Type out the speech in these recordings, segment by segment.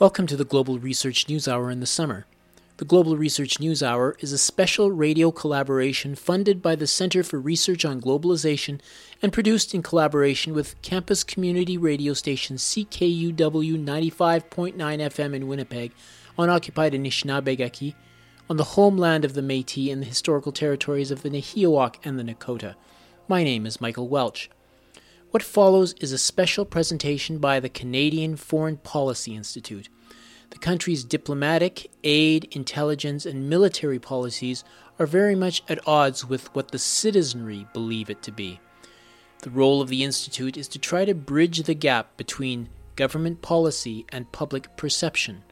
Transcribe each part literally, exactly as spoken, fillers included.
Welcome to the Global Research News Hour in the summer. The Global Research News Hour is a special radio collaboration funded by the Center for Research on Globalization and produced in collaboration with campus community radio station C K U W ninety-five point nine F M in Winnipeg on occupied Anishinaabe Aki, on the homeland of the Métis and the historical territories of the Nehiyawak and the Nakota. My name is Michael Welch. What follows is a special presentation by the Canadian Foreign Policy Institute. The country's diplomatic, aid, intelligence, and military policies are very much at odds with what the citizenry believe it to be. The role of the Institute is to try to bridge the gap between government policy and public perception.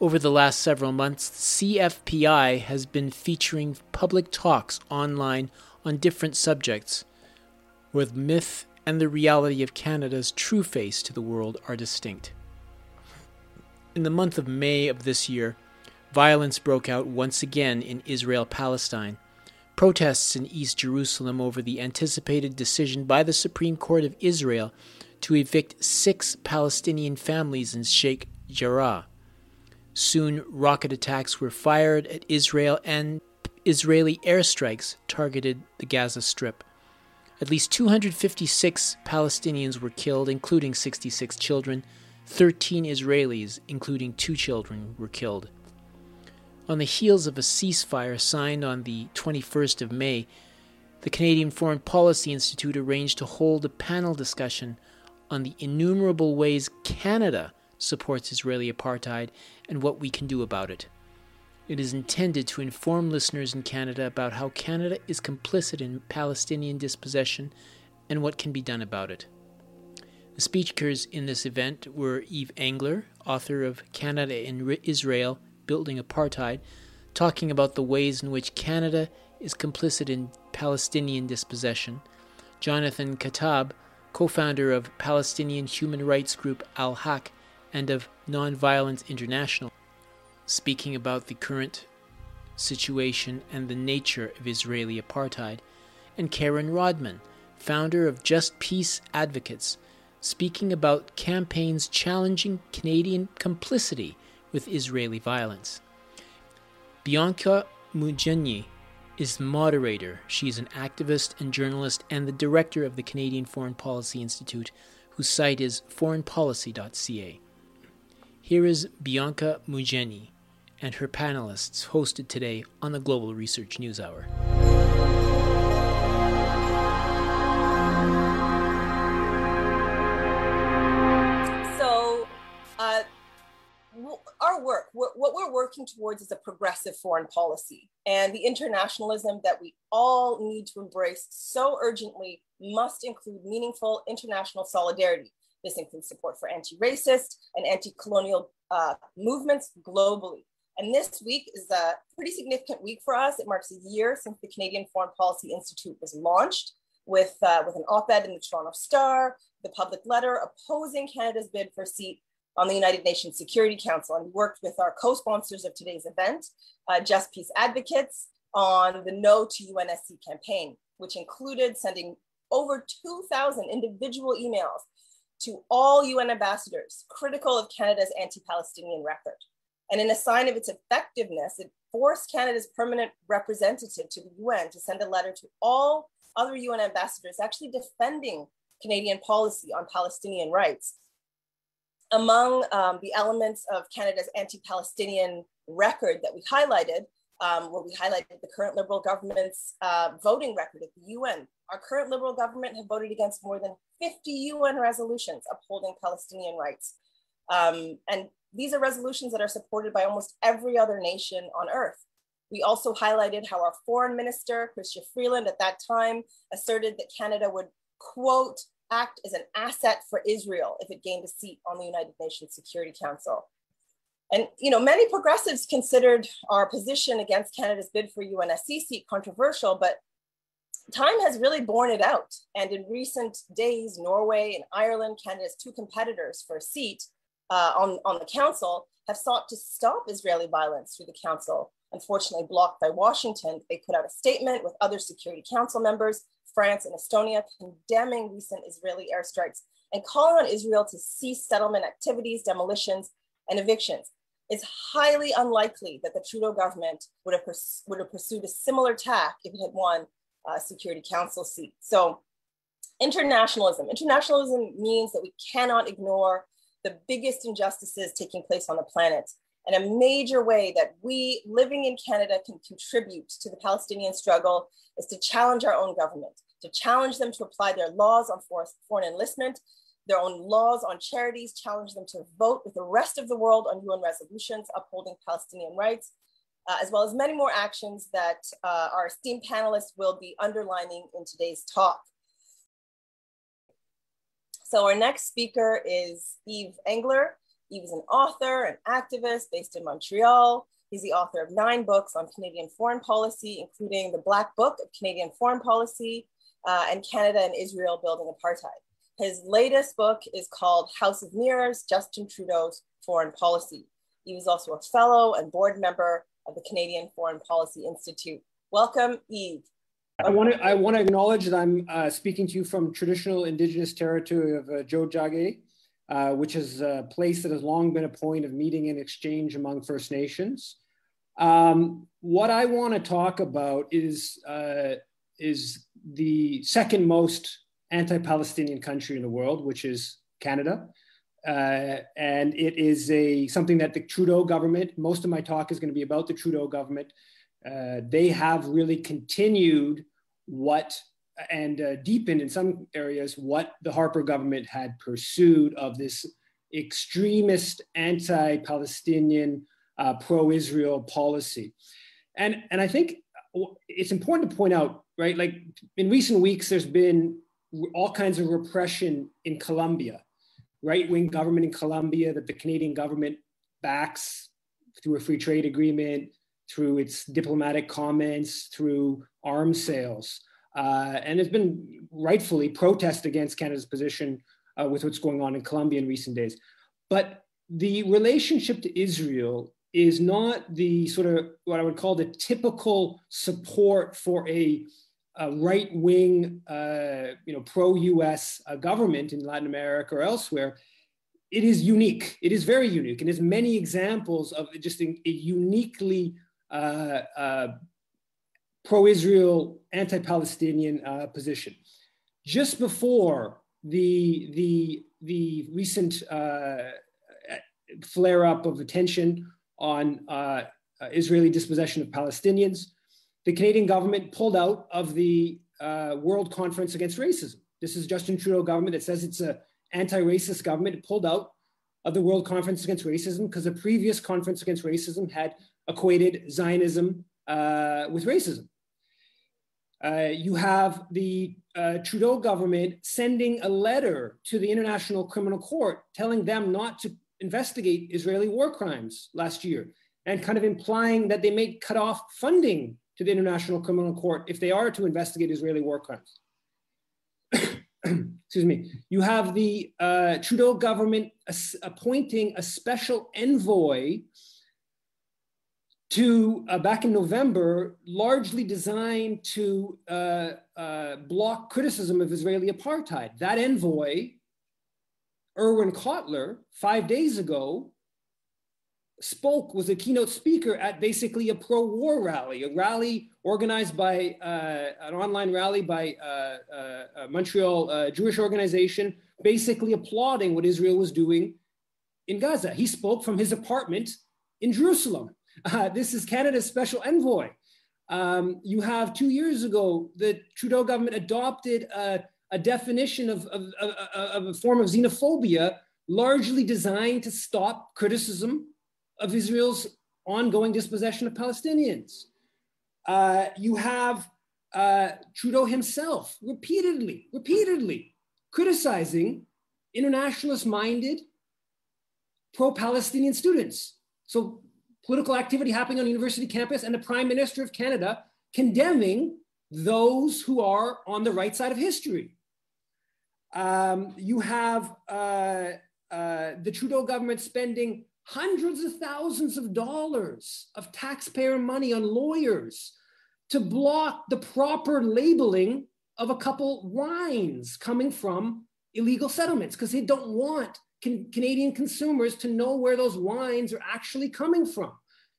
Over the last several months, C F P I has been featuring public talks online on different subjects, with myth and the reality of Canada's true face to the world are distinct. In the month of May of this year, violence broke out once again in Israel-Palestine. Protests in East Jerusalem over the anticipated decision by the Supreme Court of Israel to evict six Palestinian families in Sheikh Jarrah. Soon, rocket attacks were fired at Israel and Israeli airstrikes targeted the Gaza Strip. At least two hundred fifty-six Palestinians were killed, including sixty-six children. thirteen Israelis, including two children, were killed. On the heels of a ceasefire signed on the twenty-first of May, the Canadian Foreign Policy Institute arranged to hold a panel discussion on the innumerable ways Canada supports Israeli apartheid and what we can do about it. It is intended to inform listeners in Canada about how Canada is complicit in Palestinian dispossession and what can be done about it. The speakers in this event were Yves Engler, author of Canada and Israel: Building Apartheid, talking about the ways in which Canada is complicit in Palestinian dispossession; Jonathan Kuttab, co-founder of Palestinian human rights group Al-Haq and of Nonviolence International, speaking about the current situation and the nature of Israeli apartheid; and Karen Rodman, founder of Just Peace Advocates, speaking about campaigns challenging Canadian complicity with Israeli violence. Bianca Mujeni is the moderator. She's an activist and journalist and the director of the Canadian Foreign Policy Institute, whose site is foreign policy dot c a. Here is Bianca Mujeni and her panelists, hosted today on the Global Research News Hour. So, uh, our work, what we're working towards is a progressive foreign policy, and the internationalism that we all need to embrace so urgently must include meaningful international solidarity. This includes support for anti-racist and anti-colonial uh, movements globally. And this week is a pretty significant week for us. It marks a year since the Canadian Foreign Policy Institute was launched with, uh, with an op-ed in the Toronto Star, the public letter opposing Canada's bid for a seat on the United Nations Security Council. And we worked with our co-sponsors of today's event, uh, Just Peace Advocates, on the No to U N S C campaign, which included sending over two thousand individual emails to all U N ambassadors, critical of Canada's anti-Palestinian record. And in a sign of its effectiveness, it forced Canada's permanent representative to the U N to send a letter to all other U N ambassadors actually defending Canadian policy on Palestinian rights. Among um, the elements of Canada's anti-Palestinian record that we highlighted, um, where we highlighted the current Liberal government's uh, voting record at the U N. Our current Liberal government have voted against more than fifty U N resolutions upholding Palestinian rights. Um, and these are resolutions that are supported by almost every other nation on earth. We also highlighted how our foreign minister, Chrystia Freeland, at that time asserted that Canada would, quote, act as an asset for Israel if it gained a seat on the United Nations Security Council. And, you know, many progressives considered our position against Canada's bid for U N S C seat controversial, but time has really borne it out. And in recent days, Norway and Ireland, Canada's two competitors for a seat uh, on, on the council, have sought to stop Israeli violence through the council. Unfortunately, blocked by Washington, they put out a statement with other Security Council members, France and Estonia, condemning recent Israeli airstrikes and calling on Israel to cease settlement activities, demolitions, and evictions, it's highly unlikely that the Trudeau government would have, pers- would have pursued a similar tack if it had won a uh, Security Council seat. So internationalism. Internationalism means that we cannot ignore the biggest injustices taking place on the planet. And a major way that we living in Canada can contribute to the Palestinian struggle is to challenge our own government, to challenge them to apply their laws on foreign enlistment, their own laws on charities, challenge them to vote with the rest of the world on U N resolutions upholding Palestinian rights, uh, as well as many more actions that uh, our esteemed panelists will be underlining in today's talk. So our next speaker is Yves Engler. He was an author, an activist based in Montreal. He's the author of nine books on Canadian foreign policy, including The Black Book of Canadian Foreign Policy uh, and Canada and Israel: Building Apartheid. His latest book is called House of Mirrors, Justin Trudeau's Foreign Policy. He was also a fellow and board member of the Canadian Foreign Policy Institute. Welcome, Yves. I want to I want to acknowledge that I'm uh, speaking to you from traditional Indigenous territory of uh, Jojage. Uh, which is a place that has long been a point of meeting and exchange among First Nations. Um, what I want to talk about is, uh, is the second most anti-Palestinian country in the world, which is Canada. Uh, and it is a, something that the Trudeau government, most of my talk is going to be about the Trudeau government. Uh, they have really continued what and uh, deepened in some areas what the Harper government had pursued of this extremist anti-Palestinian uh, pro-Israel policy. And, and I think it's important to point out, right, like in recent weeks, there's been all kinds of repression in Colombia, right-wing government in Colombia that the Canadian government backs through a free trade agreement, through its diplomatic comments, through arms sales. Uh, and there's been rightfully protest against Canada's position uh, with what's going on in Colombia in recent days. But the relationship to Israel is not the sort of what I would call the typical support for a, a right-wing, uh, you know, pro-U S uh, government in Latin America or elsewhere. It is unique. It is very unique, and there's many examples of just a, a uniquely Uh, uh, pro-Israel, anti-Palestinian uh, position. Just before the, the, the recent uh, flare-up of attention on uh, Israeli dispossession of Palestinians, the Canadian government pulled out of the uh, World Conference Against Racism. This is Justin Trudeau government that says it's an anti-racist government. It pulled out of the World Conference Against Racism because the previous Conference Against Racism had equated Zionism Uh, with racism. Uh, you have the uh, Trudeau government sending a letter to the International Criminal Court telling them not to investigate Israeli war crimes last year, and kind of implying that they may cut off funding to the International Criminal Court if they are to investigate Israeli war crimes. Excuse me. You have the uh, Trudeau government as- appointing a special envoy to, uh, back in November, largely designed to uh, uh, block criticism of Israeli apartheid. That envoy, Erwin Kotler, five days ago, spoke, was a keynote speaker at basically a pro-war rally, a rally organized by, uh, an online rally by uh, uh, a Montreal uh, Jewish organization, basically applauding what Israel was doing in Gaza. He spoke from his apartment in Jerusalem. Uh, this is Canada's special envoy. Um, you have two years ago, the Trudeau government adopted a, a definition of, of, of, of a form of xenophobia largely designed to stop criticism of Israel's ongoing dispossession of Palestinians. Uh, you have uh, Trudeau himself repeatedly, repeatedly criticizing internationalist-minded pro-Palestinian students. So, political activity happening on university campus, and the Prime Minister of Canada condemning those who are on the right side of history. Um, you have uh, uh, the Trudeau government spending hundreds of thousands of dollars of taxpayer money on lawyers to block the proper labeling of a couple wines coming from illegal settlements because they don't want can, Canadian consumers to know where those wines are actually coming from.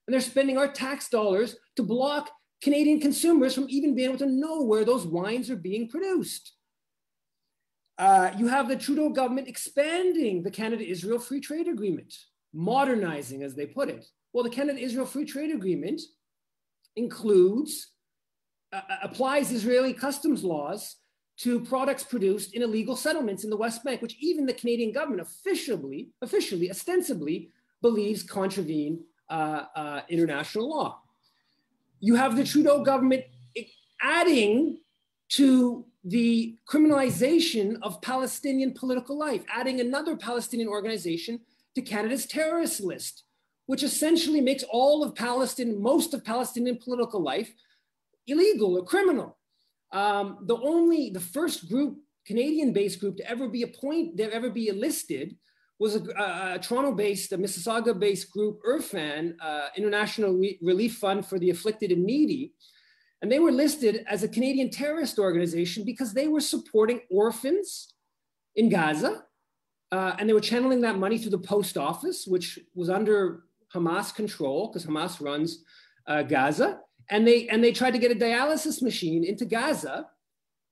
And they're spending our tax dollars to block Canadian consumers from even being able to know where those wines are being produced. Uh, you have the Trudeau government expanding the Canada-Israel Free Trade Agreement, modernizing, as they put it. Well, the Canada-Israel Free Trade Agreement includes, uh, applies Israeli customs laws to products produced in illegal settlements in the West Bank, which even the Canadian government officially, officially, ostensibly believes contravene uh, uh, international law. You have the Trudeau government adding to the criminalization of Palestinian political life, adding another Palestinian organization to Canada's terrorist list, which essentially makes all of Palestine, most of Palestinian political life illegal or criminal. Um, the only, the first group, Canadian-based group to ever be appointed, to ever be listed, was a, a, a Toronto-based, a Mississauga-based group, IRFAN, uh, International Re- Relief Fund for the Afflicted and Needy. And they were listed as a Canadian terrorist organization because they were supporting orphans in Gaza. Uh, and they were channeling that money through the post office, which was under Hamas control because Hamas runs uh, Gaza. And they, and they tried to get a dialysis machine into Gaza.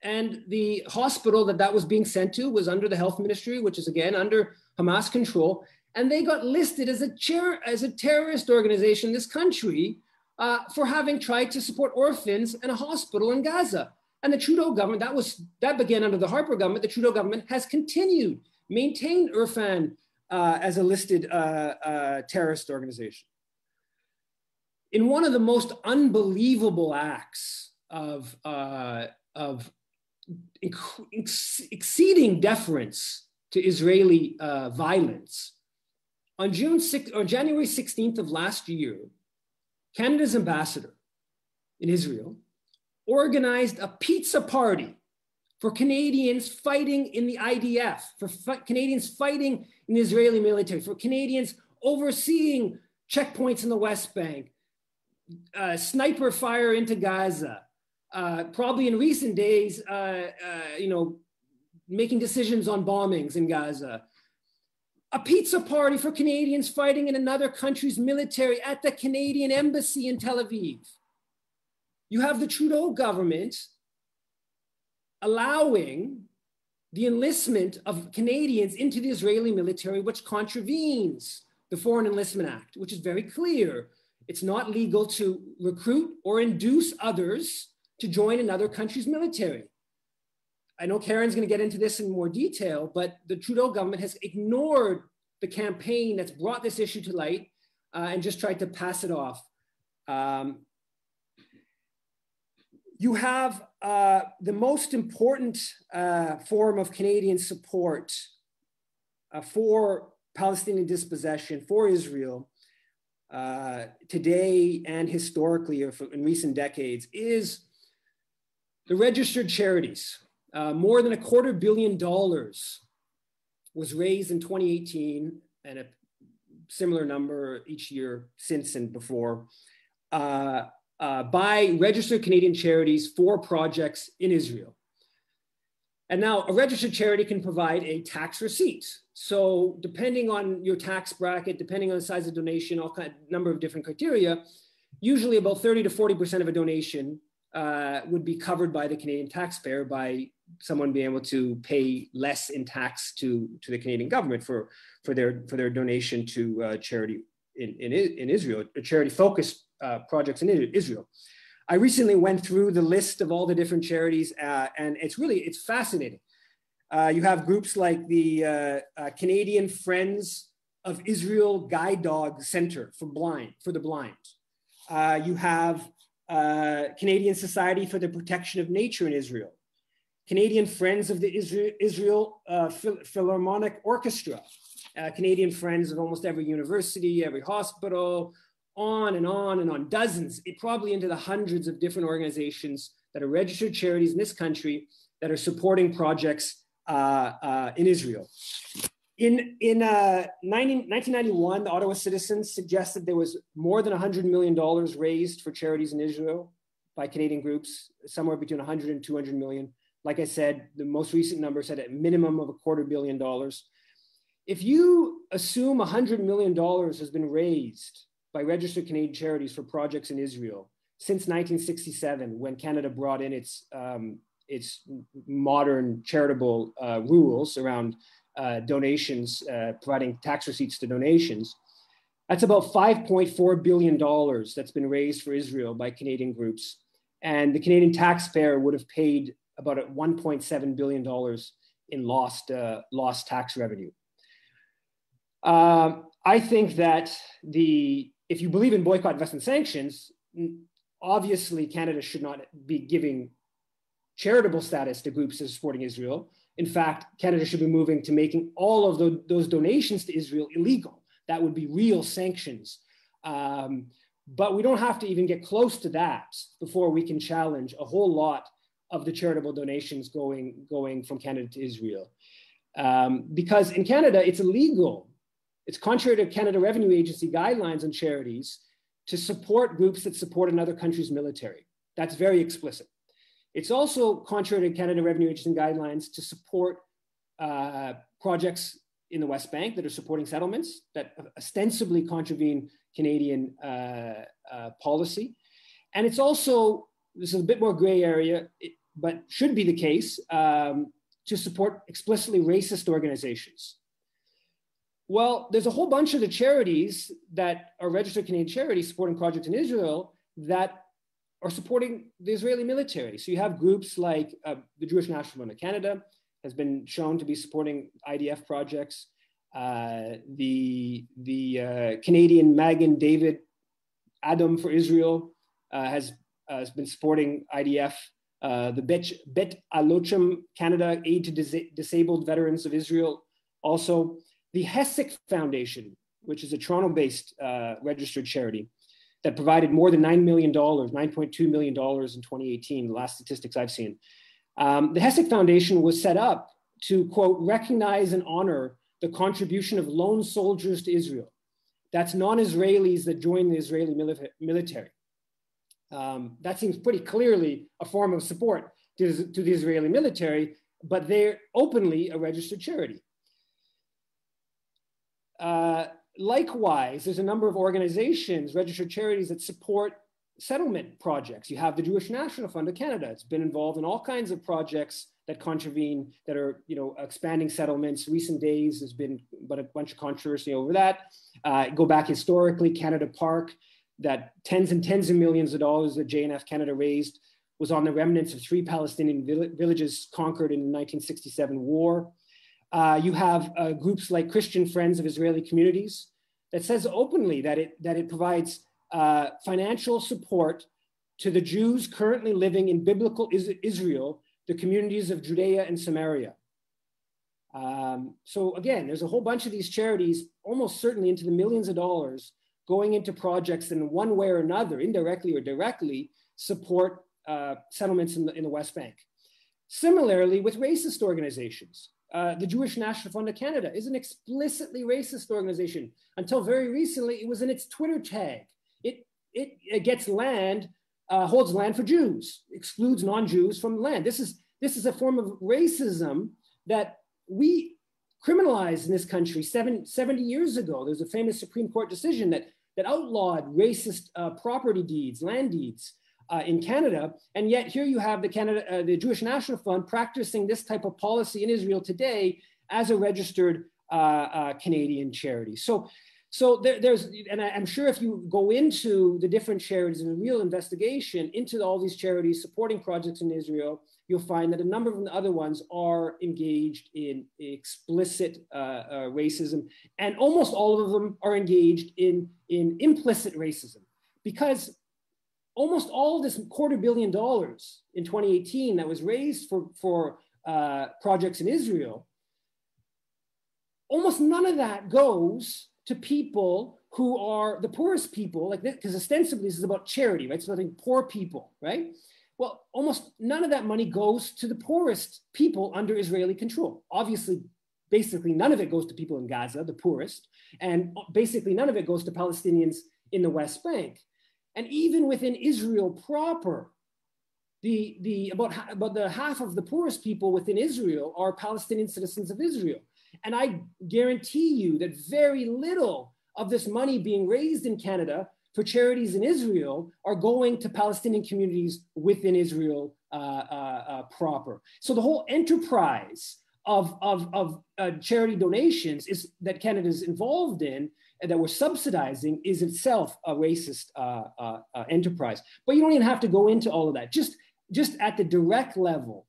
And the hospital that that was being sent to was under the health ministry, which is again under Hamas control. And they got listed as a, chair, as a terrorist organization in this country uh, for having tried to support orphans and a hospital in Gaza. And the Trudeau government, that, was, that began under the Harper government, the Trudeau government has continued, maintained IRFAN uh, as a listed uh, uh, terrorist organization. In one of the most unbelievable acts of, uh, of ex exceeding deference to Israeli uh, violence, on June sixth, or January sixteenth of last year, Canada's ambassador in Israel organized a pizza party for Canadians fighting in the I D F, for fi- Canadians fighting in the Israeli military, for Canadians overseeing checkpoints in the West Bank, Uh, sniper fire into Gaza, uh, probably in recent days, uh, uh, you know, making decisions on bombings in Gaza. A pizza party for Canadians fighting in another country's military at the Canadian embassy in Tel Aviv. You have the Trudeau government allowing the enlistment of Canadians into the Israeli military, which contravenes the Foreign Enlistment Act, which is very clear. It's not legal to recruit or induce others to join another country's military. I know Karen's gonna get into this in more detail, but the Trudeau government has ignored the campaign that's brought this issue to light uh, and just tried to pass it off. Um, you have uh, the most important uh, form of Canadian support uh, for Palestinian dispossession, for Israel, Uh, today and historically, or in recent decades, is the registered charities. Uh, more than a quarter billion dollars was raised in twenty eighteen, and a similar number each year since and before, uh, uh, by registered Canadian charities for projects in Israel. And now a registered charity can provide a tax receipt. So depending on your tax bracket, depending on the size of donation, all kind of number of different criteria, usually about thirty to forty percent of a donation uh, would be covered by the Canadian taxpayer by someone being able to pay less in tax to, to the Canadian government for, for, their, for their donation to uh, charity in, in, in Israel, a charity-focused uh, projects in Israel. I recently went through the list of all the different charities uh, and it's really, it's fascinating. Uh, you have groups like the uh, uh, Canadian Friends of Israel Guide Dog Center for Blind, for the Blind. Uh, you have uh, Canadian Society for the Protection of Nature in Israel, Canadian Friends of the Israel, Israel uh, Philharmonic Orchestra, uh, Canadian Friends of almost every university, every hospital, on and on and on, dozens, it probably into the hundreds of different organizations that are registered charities in this country that are supporting projects uh, uh, in Israel. In, in uh, nineteen ninety-one, the Ottawa Citizens suggested there was more than one hundred million dollars raised for charities in Israel by Canadian groups, somewhere between one hundred and two hundred million. Like I said, the most recent number said a minimum of a quarter billion dollars. If you assume one hundred million dollars has been raised by registered Canadian charities for projects in Israel since nineteen sixty-seven, when Canada brought in its, um, its modern charitable uh, rules around uh, donations, uh, providing tax receipts to donations, that's about five point four billion dollars that's been raised for Israel by Canadian groups. And the Canadian taxpayer would have paid about one point seven billion dollars in lost, uh, lost tax revenue. Um, I think that the, if you believe in boycott, investment, and sanctions, obviously Canada should not be giving charitable status to groups that are supporting Israel. In fact, Canada should be moving to making all of the, those donations to Israel illegal. That would be real sanctions. Um, but we don't have to even get close to that before we can challenge a whole lot of the charitable donations going, going from Canada to Israel. Um, because in Canada, it's illegal. It's contrary to Canada Revenue Agency guidelines on charities to support groups that support another country's military. That's very explicit. It's also contrary to Canada Revenue Agency guidelines to support uh, projects in the West Bank that are supporting settlements that ostensibly contravene Canadian uh, uh, policy. And it's also, this is a bit more gray area, but should be the case, um, to support explicitly racist organizations. Well, there's a whole bunch of the charities that are registered Canadian charities supporting projects in Israel that are supporting the Israeli military. So you have groups like uh, the Jewish National Fund of Canada has been shown to be supporting I D F projects. Uh, the the uh, Canadian Magen David Adom for Israel uh, has, uh, has been supporting I D F. Uh, the Bet, Bet Alochem Canada Aid to Dis Disabled Veterans of Israel also. The Hesek Foundation, which is a Toronto-based uh, registered charity that provided more than nine million dollars, nine point two million dollars in twenty eighteen, the last statistics I've seen. Um, the Hesek Foundation was set up to, quote, recognize and honor the contribution of lone soldiers to Israel. That's non-Israelis that joined the Israeli mili military. Um, that seems pretty clearly a form of support to, to the Israeli military, but they're openly a registered charity. Uh, likewise, there's a number of organizations, registered charities that support settlement projects. You have the Jewish National Fund of Canada. It's been involved in all kinds of projects that contravene, that are, you know, expanding settlements. Recent days, there's been but a bunch of controversy over that. Uh, go back historically, Canada Park, that tens and tens of millions of dollars that J N F Canada raised was on the remnants of three Palestinian vill- villages conquered in the nineteen sixty-seven war. Uh, you have uh, groups like Christian Friends of Israeli Communities that says openly that it, that it provides uh, financial support to the Jews currently living in biblical is Israel, the communities of Judea and Samaria. Um, so again, there's a whole bunch of these charities, almost certainly into the millions of dollars, going into projects that in one way or another, indirectly or directly, support uh, settlements in the, in the West Bank. Similarly with racist organizations. Uh, the Jewish National Fund of Canada is an explicitly racist organization. Until very recently, it was in its Twitter tag. It, it, it gets land, uh, holds land for Jews, excludes non-Jews from land. This is, this is a form of racism that we criminalized in this country seven, seventy years ago. There's a famous Supreme Court decision that, that outlawed racist uh, property deeds, land deeds uh, in Canada. And yet here you have the, Canada, uh, the Jewish National Fund practicing this type of policy in Israel today as a registered uh, uh, Canadian charity. So, so there, there's, and I, I'm sure if you go into the different charities in a real investigation into all these charities supporting projects in Israel, you'll find that a number of the other ones are engaged in explicit uh, uh, racism, and almost all of them are engaged in, in implicit racism, because almost all this quarter billion dollars in twenty eighteen that was raised for, for uh, projects in Israel, almost none of that goes to people who are the poorest people, like this, because ostensibly this is about charity, right? So nothing poor people, right? Well, almost none of that money goes to the poorest people under Israeli control. Obviously, basically none of it goes to people in Gaza, the poorest, and basically none of it goes to Palestinians in the West Bank. And even within Israel proper, the, the, about, about the half of the poorest people within Israel are Palestinian citizens of Israel. And I guarantee you that very little of this money being raised in Canada for charities in Israel are going to Palestinian communities within Israel uh, uh, uh, proper. So the whole enterprise of, of, of uh, charity donations is, that Canada's involved in and that we're subsidizing is itself a racist uh, uh, uh, enterprise. But you don't even have to go into all of that. Just, just at the direct level,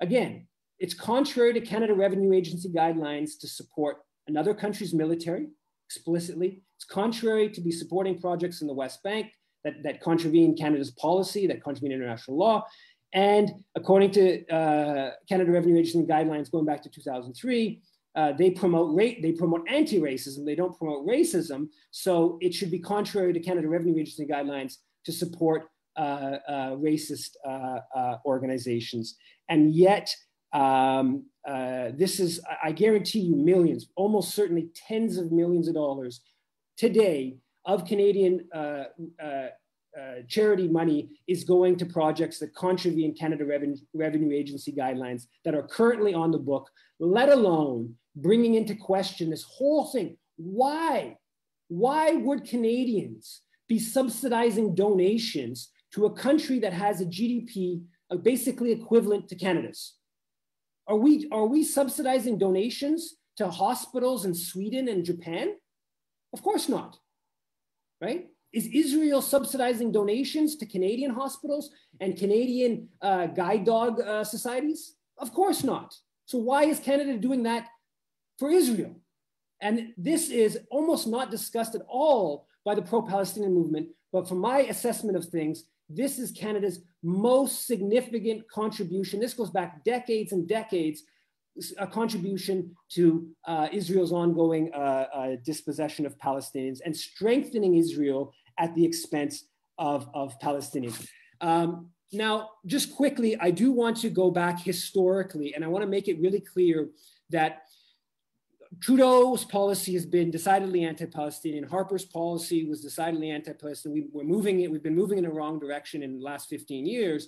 again, it's contrary to Canada Revenue Agency guidelines to support another country's military explicitly. It's contrary to be supporting projects in the West Bank that, that contravene Canada's policy, that contravene international law. And according to uh, Canada Revenue Agency guidelines going back to two thousand three, uh, they promote rate, they promote anti-racism, they don't promote racism. So it should be contrary to Canada Revenue Agency guidelines to support uh, uh, racist uh, uh, organizations. And yet, Um, uh, this is, I guarantee you, millions, almost certainly tens of millions of dollars today of Canadian uh, uh, uh, charity money is going to projects that contravene Canada Reven- Revenue Agency guidelines that are currently on the book, let alone bringing into question this whole thing. Why? Why would Canadians be subsidizing donations to a country that has a G D P uh, basically equivalent to Canada's? Are we, are we subsidizing donations to hospitals in Sweden and Japan? Of course not, right? Is Israel subsidizing donations to Canadian hospitals and Canadian uh, guide dog uh, societies? Of course not. So why is Canada doing that for Israel? And this is almost not discussed at all by the pro-Palestinian movement, but from my assessment of things, this is Canada's most significant contribution. This goes back decades and decades, a contribution to uh, Israel's ongoing uh, uh, dispossession of Palestinians and strengthening Israel at the expense of, of Palestinians. Um, now, just quickly, I do want to go back historically, and I want to make it really clear that Trudeau's policy has been decidedly anti-Palestinian. Harper's policy was decidedly anti-Palestinian. We, we're moving it, we've been moving in the wrong direction in the last fifteen years,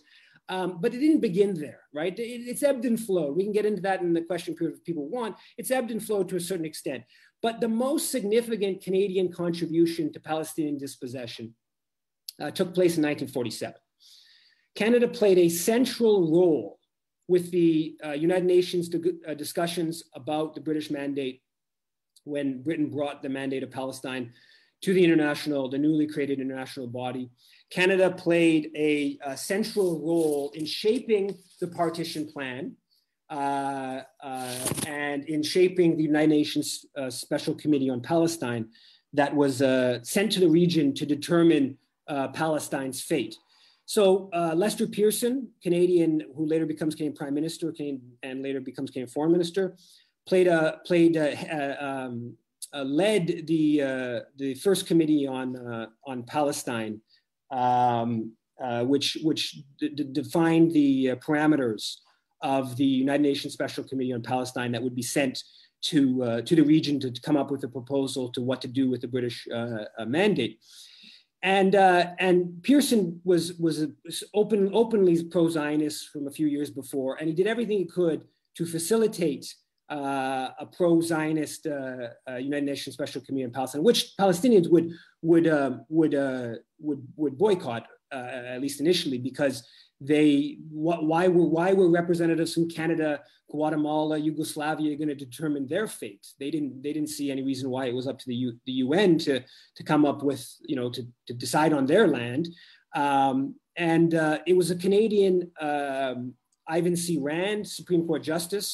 um, but it didn't begin there, right? It, it's ebbed and flowed. We can get into that in the question period if people want. It's ebbed and flowed to a certain extent. But the most significant Canadian contribution to Palestinian dispossession uh, took place in nineteen forty-seven. Canada played a central role with the uh, United Nations uh, discussions about the British mandate when Britain brought the mandate of Palestine to the international, the newly created international body. Canada played a, a central role in shaping the partition plan uh, uh, and in shaping the United Nations uh, Special Committee on Palestine that was uh, sent to the region to determine uh, Palestine's fate. So uh, Lester Pearson, Canadian, who later becomes Canadian Prime Minister Canadian, and later becomes Canadian Foreign Minister, played a, played a, uh, um, uh, led the uh, the first committee on uh, on Palestine, um, uh, which which d- d- defined the uh, parameters of the United Nations Special Committee on Palestine that would be sent to uh, to the region to, to come up with a proposal to what to do with the British uh, uh, mandate. And uh, and Pearson was was, a, was open openly pro-Zionist from a few years before, and he did everything he could to facilitate uh, a pro-Zionist uh, uh, United Nations Special Committee on Palestine, which Palestinians would would uh, would uh, would would boycott uh, at least initially, because they wh- why were why were representatives from Canada, Guatemala, Yugoslavia going to determine their fate? They didn't. They didn't see any reason why it was up to the U, the U N to to come up with, you know, to, to decide on their land. Um, and uh, it was a Canadian, um, Ivan C. Rand, Supreme Court Justice,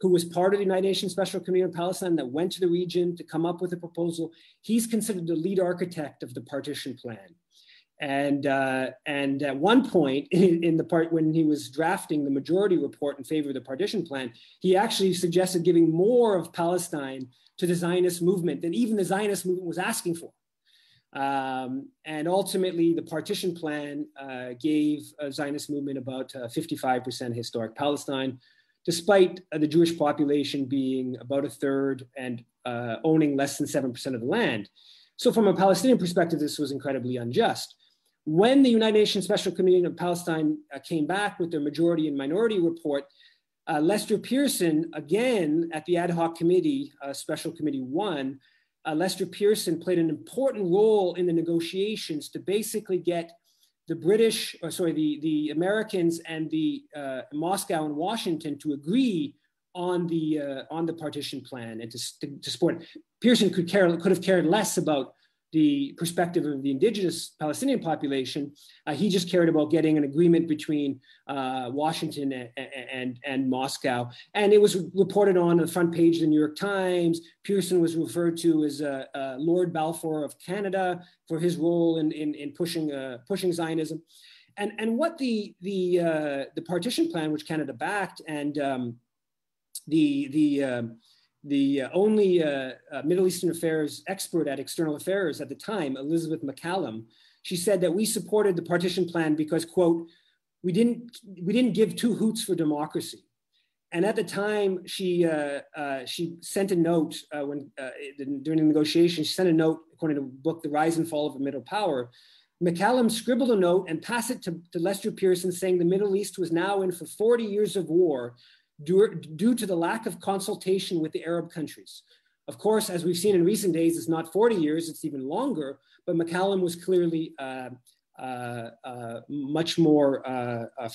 who was part of the United Nations Special Committee on Palestine that went to the region to come up with a proposal. He's considered the lead architect of the partition plan. And uh, and at one point in, in the part when he was drafting the majority report in favor of the partition plan, he actually suggested giving more of Palestine to the Zionist movement than even the Zionist movement was asking for. Um, and ultimately, the partition plan uh, gave the Zionist movement about uh, fifty-five percent historic Palestine, despite uh, the Jewish population being about a third and uh, owning less than seven percent of the land. So from a Palestinian perspective, this was incredibly unjust. When the United Nations Special Committee of Palestine uh, came back with their majority and minority report, Uh, Lester Pearson, again, at the ad hoc committee, uh, special committee one, uh, Lester Pearson played an important role in the negotiations to basically get the British, or sorry, the, the Americans and the uh, Moscow and Washington to agree on the, uh, on the partition plan and to, to, to support it. Pearson could, care, could have cared less about the perspective of the indigenous Palestinian population. Uh, he just cared about getting an agreement between uh, Washington and, and, and Moscow. And it was reported on the front page of the New York Times. Pearson was referred to as uh, uh, Lord Balfour of Canada for his role in, in, in pushing, uh, pushing Zionism. And, and what the, the, uh, the partition plan, which Canada backed, and um, the, the uh, The uh, only uh, uh, Middle Eastern affairs expert at External Affairs at the time, Elizabeth McCallum, she said that we supported the partition plan because, quote, we didn't, we didn't give two hoots for democracy. And at the time, she, uh, uh, she sent a note uh, when, uh, during the negotiations, she sent a note, according to the book, The Rise and Fall of a Middle Power. McCallum scribbled a note and passed it to, to Lester Pearson, saying the Middle East was now in for forty years of war, due to the lack of consultation with the Arab countries. Of course, as we've seen in recent days, it's not forty years, it's even longer, but McCallum was clearly uh, uh, uh, much more uh, uh,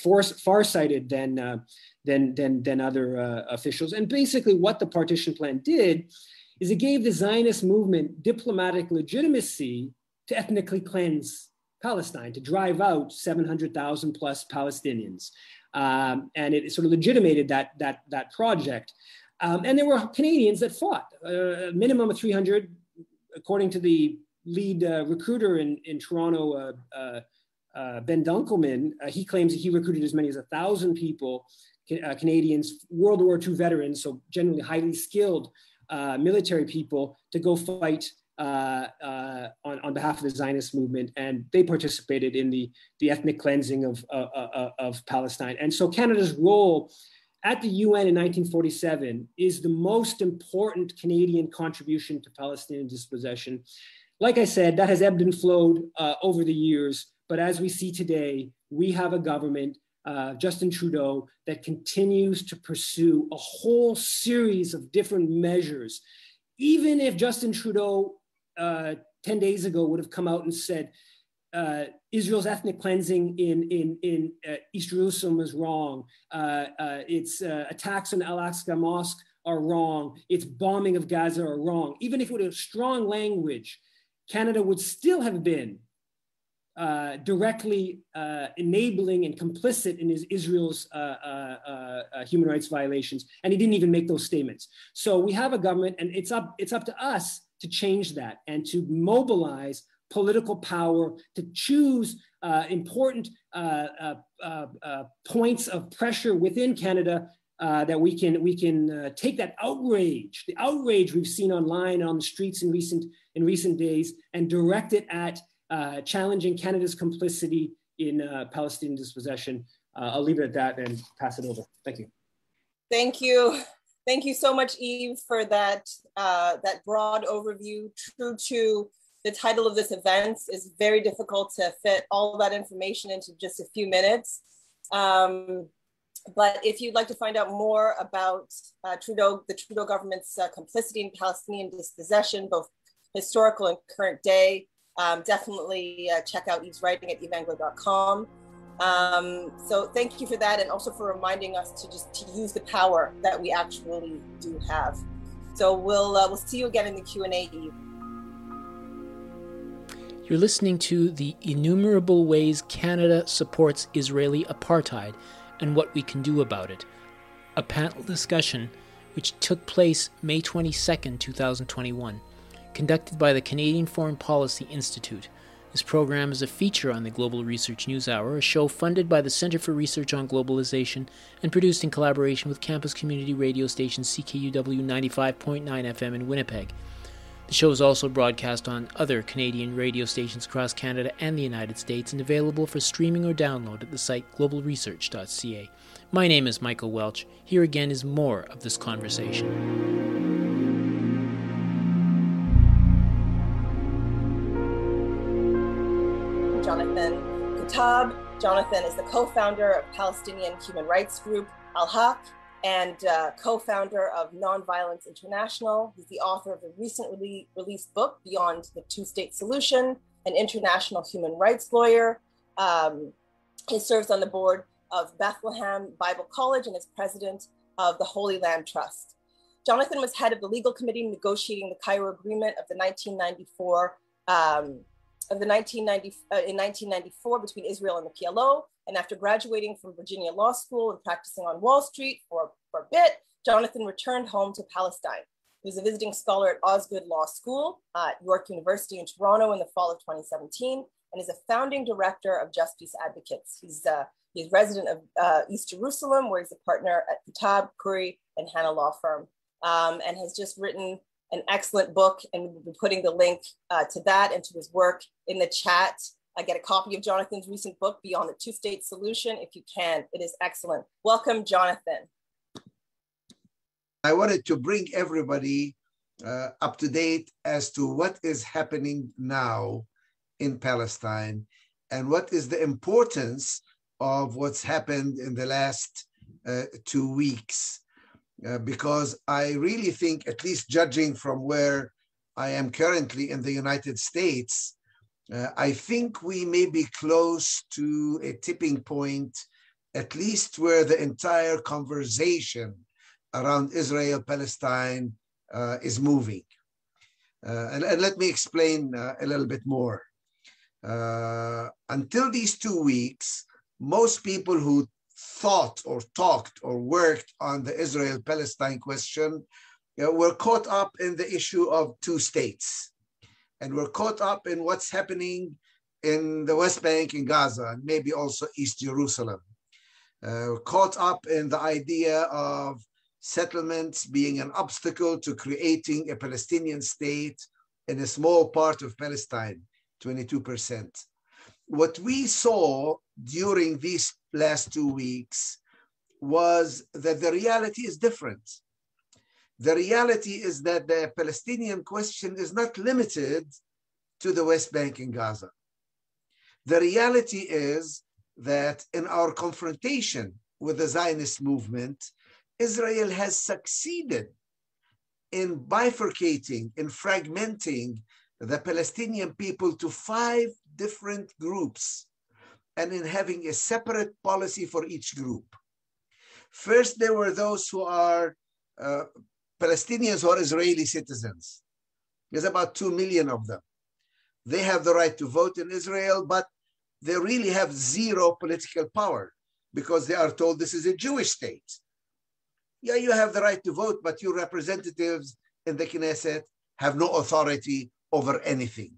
far-sighted than, uh, than, than, than other uh, officials. And basically what the partition plan did is it gave the Zionist movement diplomatic legitimacy to ethnically cleanse Palestine, to drive out seven hundred thousand plus Palestinians. Um, and it sort of legitimated that, that, that project. Um, and there were Canadians that fought, uh, a minimum of three hundred, according to the lead uh, recruiter in, in Toronto, uh, uh, uh, Ben Dunkelman. Uh, he claims that he recruited as many as one thousand people, uh, Canadians, World War Two veterans, so generally highly skilled uh, military people, to go fight Uh, uh, on, on behalf of the Zionist movement, and they participated in the, the ethnic cleansing of, uh, uh, of Palestine. And so Canada's role at the U N in nineteen forty-seven is the most important Canadian contribution to Palestinian dispossession. Like I said, that has ebbed and flowed uh, over the years, but as we see today, we have a government, uh, Justin Trudeau, that continues to pursue a whole series of different measures. Even if Justin Trudeau Uh, ten days ago would have come out and said, uh, Israel's ethnic cleansing in, in, in uh, East Jerusalem is wrong. Uh, uh, its uh, attacks on Al-Aqsa Mosque are wrong. Its bombing of Gaza are wrong. Even if it would have strong language, Canada would still have been uh, directly uh, enabling and complicit in his, Israel's uh, uh, uh, uh, human rights violations. And he didn't even make those statements. So we have a government, and it's up, it's up to us to change that and to mobilize political power to choose uh, important uh, uh, uh, uh, points of pressure within Canada uh, that we can we can uh, take that outrage, the outrage we've seen online on the streets in recent in recent days, and direct it at uh, challenging Canada's complicity in uh, Palestinian dispossession. Uh, I'll leave it at that and pass it over. Thank you. Thank you. Thank you so much, Yves, for that, uh, that broad overview. True to the title of this event, is very difficult to fit all that information into just a few minutes. Um, but if you'd like to find out more about uh, Trudeau, the Trudeau government's uh, complicity in Palestinian dispossession, both historical and current day, um, definitely uh, check out Yves' writing at yves engler dot com. Um, so thank you for that, and also for reminding us to just to use the power that we actually do have. So we'll uh, we'll see you again in the Q and A. You're listening to The Innumerable Ways Canada Supports Israeli Apartheid and What We Can Do About It, a panel discussion which took place May twenty-second, two thousand twenty-one, conducted by the Canadian Foreign Policy Institute. This program is a feature on the Global Research News Hour, a show funded by the Center for Research on Globalization and produced in collaboration with campus community radio station C K U W ninety-five point nine F M in Winnipeg. The show is also broadcast on other Canadian radio stations across Canada and the United States and available for streaming or download at the site global research dot c a. My name is Michael Welch. Here again is more of this conversation. Jonathan Kuttab. Jonathan is the co-founder of Palestinian human rights group Al-Haq and uh, co-founder of Nonviolence International. He's the author of the recently released book, Beyond the Two-State Solution, an international human rights lawyer. Um, he serves on the board of Bethlehem Bible College and is president of the Holy Land Trust. Jonathan was head of the legal committee negotiating the Cairo Agreement of the nineteen ninety-four um, of the nineteen ninety uh, in nineteen ninety-four between Israel and the P L O. And after graduating from Virginia Law School and practicing on Wall Street for, for a bit, Jonathan returned home to Palestine. He was a visiting scholar at Osgoode Law School uh, at York University in Toronto in the fall of twenty seventeen, and is a founding director of Just Peace Advocates. He's uh, He's resident of uh, East Jerusalem, where he's a partner at Kuttab, Curry, and Hanna Law Firm, um, and has just written an excellent book, and we'll be putting the link uh, to that and to his work in the chat. Uh, get a copy of Jonathan's recent book, Beyond the Two-State Solution, if you can. It is excellent. Welcome, Jonathan. I wanted to bring everybody uh, up to date as to what is happening now in Palestine and what is the importance of what's happened in the last uh, two weeks, uh, because I really think, at least judging from where I am currently in the United States, uh, I think we may be close to a tipping point, at least where the entire conversation around Israel-Palestine uh, is moving. Uh, and, and let me explain uh, a little bit more. Uh, until these two weeks, most people who thought or talked or worked on the Israel-Palestine question you know, were caught up in the issue of two states, and were caught up in what's happening in the West Bank, in Gaza, and maybe also East Jerusalem. Uh, caught up in the idea of settlements being an obstacle to creating a Palestinian state in a small part of Palestine, twenty-two percent. What we saw during these last two weeks was that the reality is different. The reality is that the Palestinian question is not limited to the West Bank and Gaza. The reality is that in our confrontation with the Zionist movement, Israel has succeeded in bifurcating, in fragmenting the Palestinian people to five different groups, and in having a separate policy for each group. First, there were those who are uh, Palestinians or Israeli citizens. There's about two million of them. They have the right to vote in Israel, but they really have zero political power because they are told this is a Jewish state. Yeah, you have the right to vote, but your representatives in the Knesset have no authority over anything.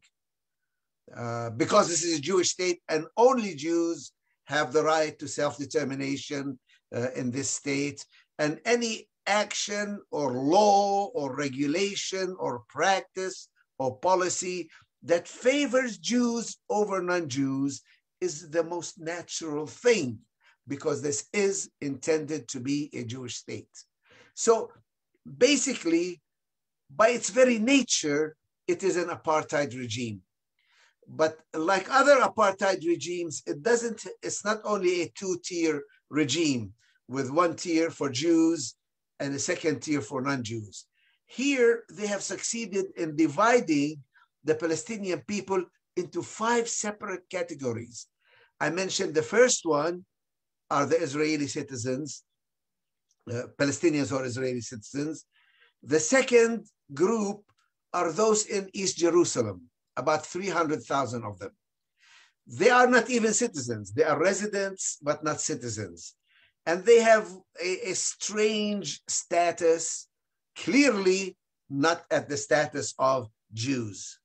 Uh, because this is a Jewish state and only Jews have the right to self-determination uh, in this state, and any action or law or regulation or practice or policy that favors Jews over non-Jews is the most natural thing because this is intended to be a Jewish state. So basically, by its very nature, it is an apartheid regime. But like other apartheid regimes, it doesn't, it's not only a two-tier regime with one tier for Jews and a second tier for non-Jews. Here, they have succeeded in dividing the Palestinian people into five separate categories. I mentioned the first one are the Israeli citizens, uh, Palestinians or Israeli citizens. The second group are those in East Jerusalem, about three hundred thousand of them. They are not even citizens. They are residents, but not citizens. And they have a, a strange status, clearly not at the status of Jews,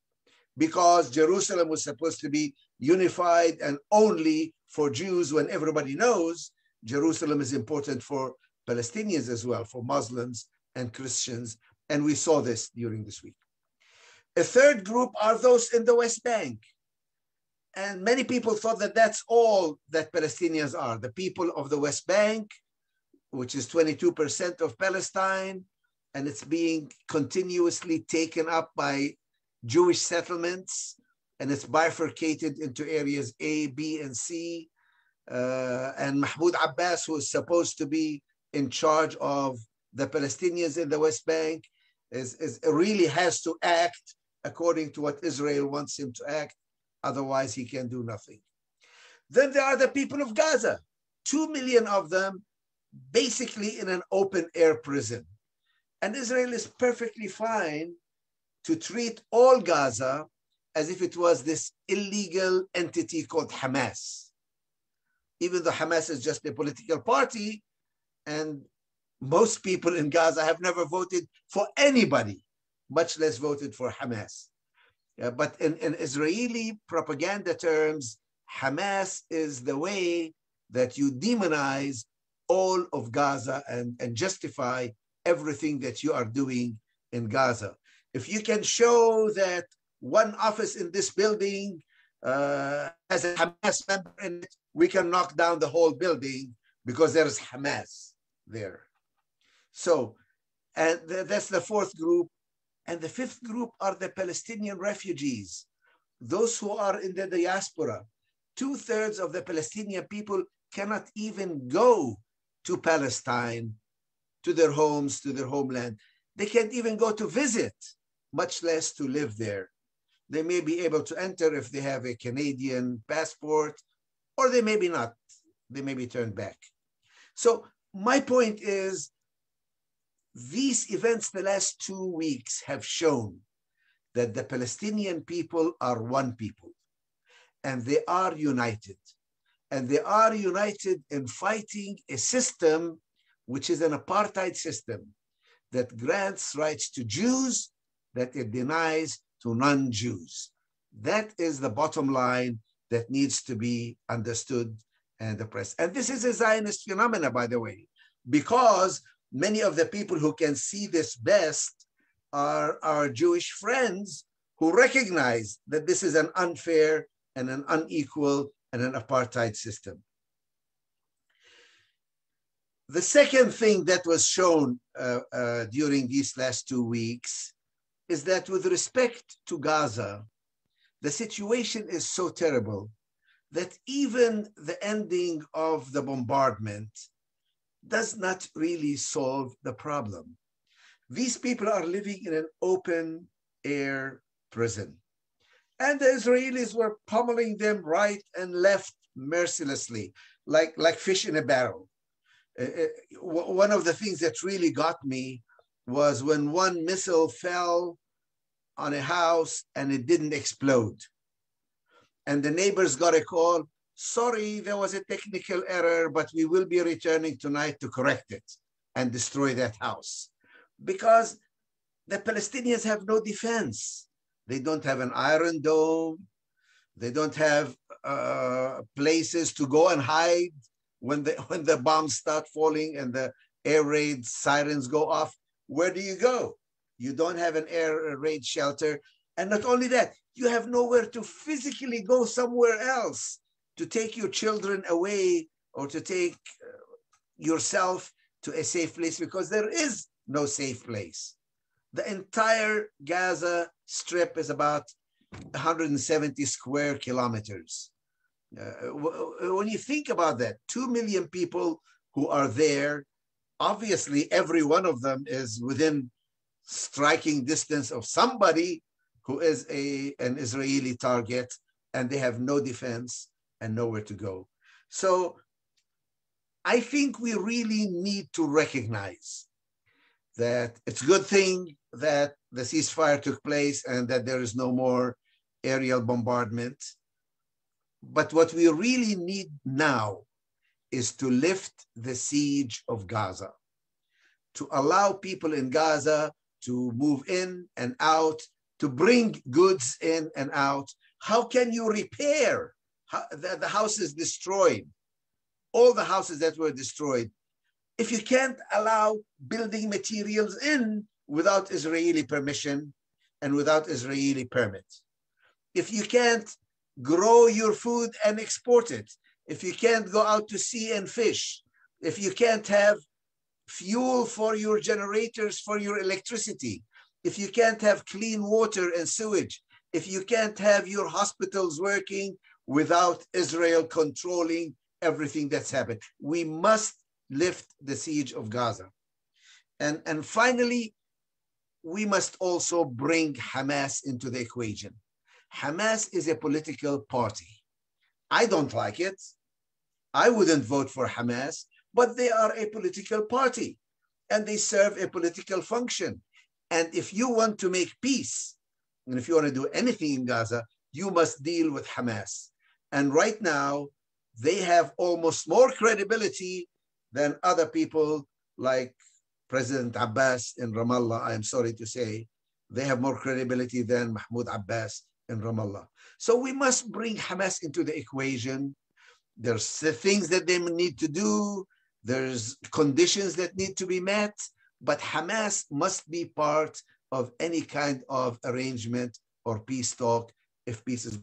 because Jerusalem was supposed to be unified and only for Jews, when everybody knows Jerusalem is important for Palestinians as well, for Muslims and Christians. And we saw this during this week. A third group are those in the West Bank. And many people thought that that's all that Palestinians are, the people of the West Bank, which is twenty-two percent of Palestine, and it's being continuously taken up by Jewish settlements, and it's bifurcated into areas A, B, and C. Uh, and Mahmoud Abbas, who is supposed to be in charge of the Palestinians in the West Bank is, is really has to act according to what Israel wants him to act. Otherwise, he can do nothing. Then there are the people of Gaza, two million of them, basically in an open air prison. And Israel is perfectly fine to treat all Gaza as if it was this illegal entity called Hamas. Even though Hamas is just a political party, and most people in Gaza have never voted for anybody, much less voted for Hamas. Uh, but in, in Israeli propaganda terms, Hamas is the way that you demonize all of Gaza and, and justify everything that you are doing in Gaza. If you can show that one office in this building uh, has a Hamas member in it, we can knock down the whole building because there is Hamas there. So, and th- that's the fourth group. And the fifth group are the Palestinian refugees, those who are in the diaspora. Two-thirds of the Palestinian people cannot even go to Palestine, to their homes, to their homeland. They can't even go to visit, much less to live there. They may be able to enter if they have a Canadian passport, or they may be not. They may be turned back. So my point is, these events the last two weeks have shown that the Palestinian people are one people, and they are united. And they are united in fighting a system which is an apartheid system that grants rights to Jews that it denies to non-Jews. That is the bottom line that needs to be understood and oppressed. And this is a Zionist phenomena, by the way, because many of the people who can see this best are our Jewish friends who recognize that this is an unfair and an unequal and an apartheid system. The second thing that was shown uh, uh, during these last two weeks is that with respect to Gaza, the situation is so terrible that even the ending of the bombardment does not really solve the problem. These people are living in an open air prison. And the Israelis were pummeling them right and left mercilessly, like, like fish in a barrel. Uh, one of the things that really got me was when one missile fell on a house and it didn't explode. And the neighbors got a call, sorry, there was a technical error, but we will be returning tonight to correct it and destroy that house. Because the Palestinians have no defense. They don't have an iron dome. They don't have uh, places to go and hide when the, when the bombs start falling and the air raid sirens go off. Where do you go? You don't have an air raid shelter. And not only that, you have nowhere to physically go somewhere else to take your children away or to take yourself to a safe place, because there is no safe place. The entire Gaza Strip is about one hundred seventy square kilometers. Uh, when you think about that, two million people who are there, obviously every one of them is within striking distance of somebody who is a, an Israeli target, and they have no defense and nowhere to go. So I think we really need to recognize that it's a good thing that the ceasefire took place and that there is no more aerial bombardment. But what we really need now is to lift the siege of Gaza, to allow people in Gaza to move in and out, to bring goods in and out. How can you repair? The, the house is destroyed, all the houses that were destroyed. If you can't allow building materials in without Israeli permission and without Israeli permit, if you can't grow your food and export it, if you can't go out to sea and fish, if you can't have fuel for your generators, for your electricity, if you can't have clean water and sewage, if you can't have your hospitals working without Israel controlling everything that's happened. We must lift the siege of Gaza. And, and finally, we must also bring Hamas into the equation. Hamas is a political party. I don't like it. I wouldn't vote for Hamas, but they are a political party and they serve a political function. And if you want to make peace, and if you want to do anything in Gaza, you must deal with Hamas. And right now, they have almost more credibility than other people like President Abbas in Ramallah, I am sorry to say. They have more credibility than Mahmoud Abbas in Ramallah. So we must bring Hamas into the equation. There's the things that they need to do. There's conditions that need to be met. But Hamas must be part of any kind of arrangement or peace talk if peace is.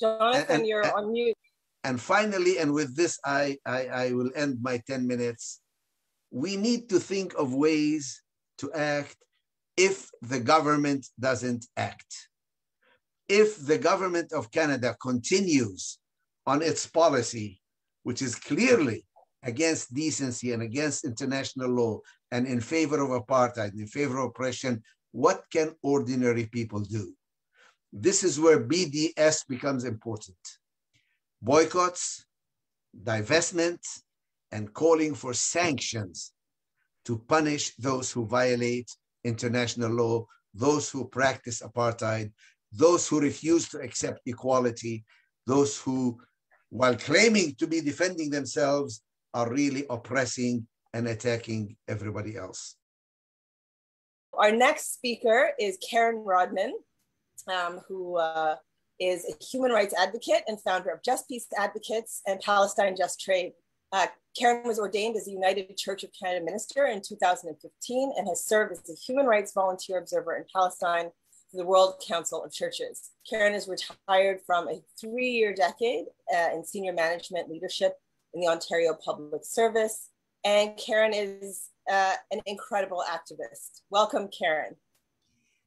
Jonathan, and, you're and, on mute. And finally, and with this, I, I, I will end my ten minutes. We need to think of ways to act if the government doesn't act. If the government of Canada continues on its policy, which is clearly against decency and against international law and in favor of apartheid, in favor of oppression, what can ordinary people do? This is where B D S becomes important. Boycotts, divestment, and calling for sanctions to punish those who violate international law, those who practice apartheid, those who refuse to accept equality, those who, while claiming to be defending themselves, are really oppressing and attacking everybody else. Our next speaker is Karen Rodman, um, who uh, is a human rights advocate and founder of Just Peace Advocates and Palestine Just Trade. Uh, Karen was ordained as a United Church of Canada minister in two thousand fifteen and has served as a human rights volunteer observer in Palestine to the World Council of Churches. Karen is retired from a three-year decade uh, in senior management leadership in the Ontario Public Service, and Karen is uh, an incredible activist. Welcome, Karen.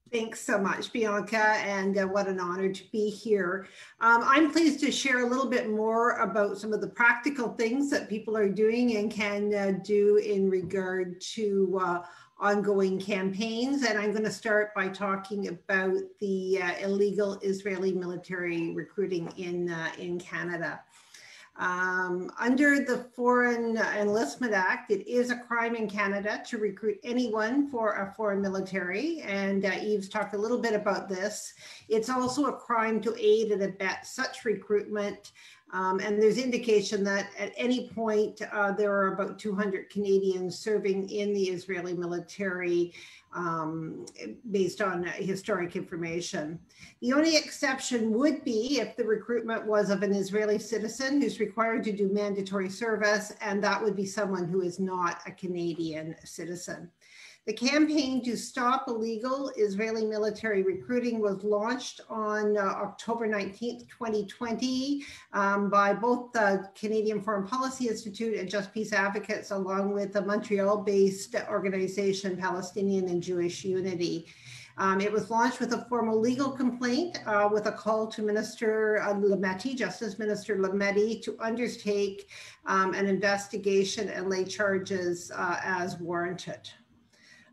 Thanks so much, Bianca, and uh, what an honor to be here. Um, I'm pleased to share a little bit more about some of the practical things that people are doing and can uh, do in regard to uh, ongoing campaigns. And I'm going to start by talking about the uh, illegal Israeli military recruiting in, uh, in Canada. Um, under the Foreign Enlistment Act, it is a crime in Canada to recruit anyone for a foreign military, and uh, Yves talked a little bit about this. It's also a crime to aid and abet such recruitment, um, and there's indication that at any point uh, there are about two hundred Canadians serving in the Israeli military, um, based on historic information. The only exception would be if the recruitment was of an Israeli citizen who's required to do mandatory service, and that would be someone who is not a Canadian citizen. The campaign to stop illegal Israeli military recruiting was launched on uh, October nineteenth, twenty twenty um, by both the Canadian Foreign Policy Institute and Just Peace Advocates, along with the Montreal-based organization Palestinian and Jewish Unity. Um, it was launched with a formal legal complaint uh, with a call to Minister uh, Lametti, Justice Minister Lametti, to undertake um, an investigation and lay charges uh, as warranted.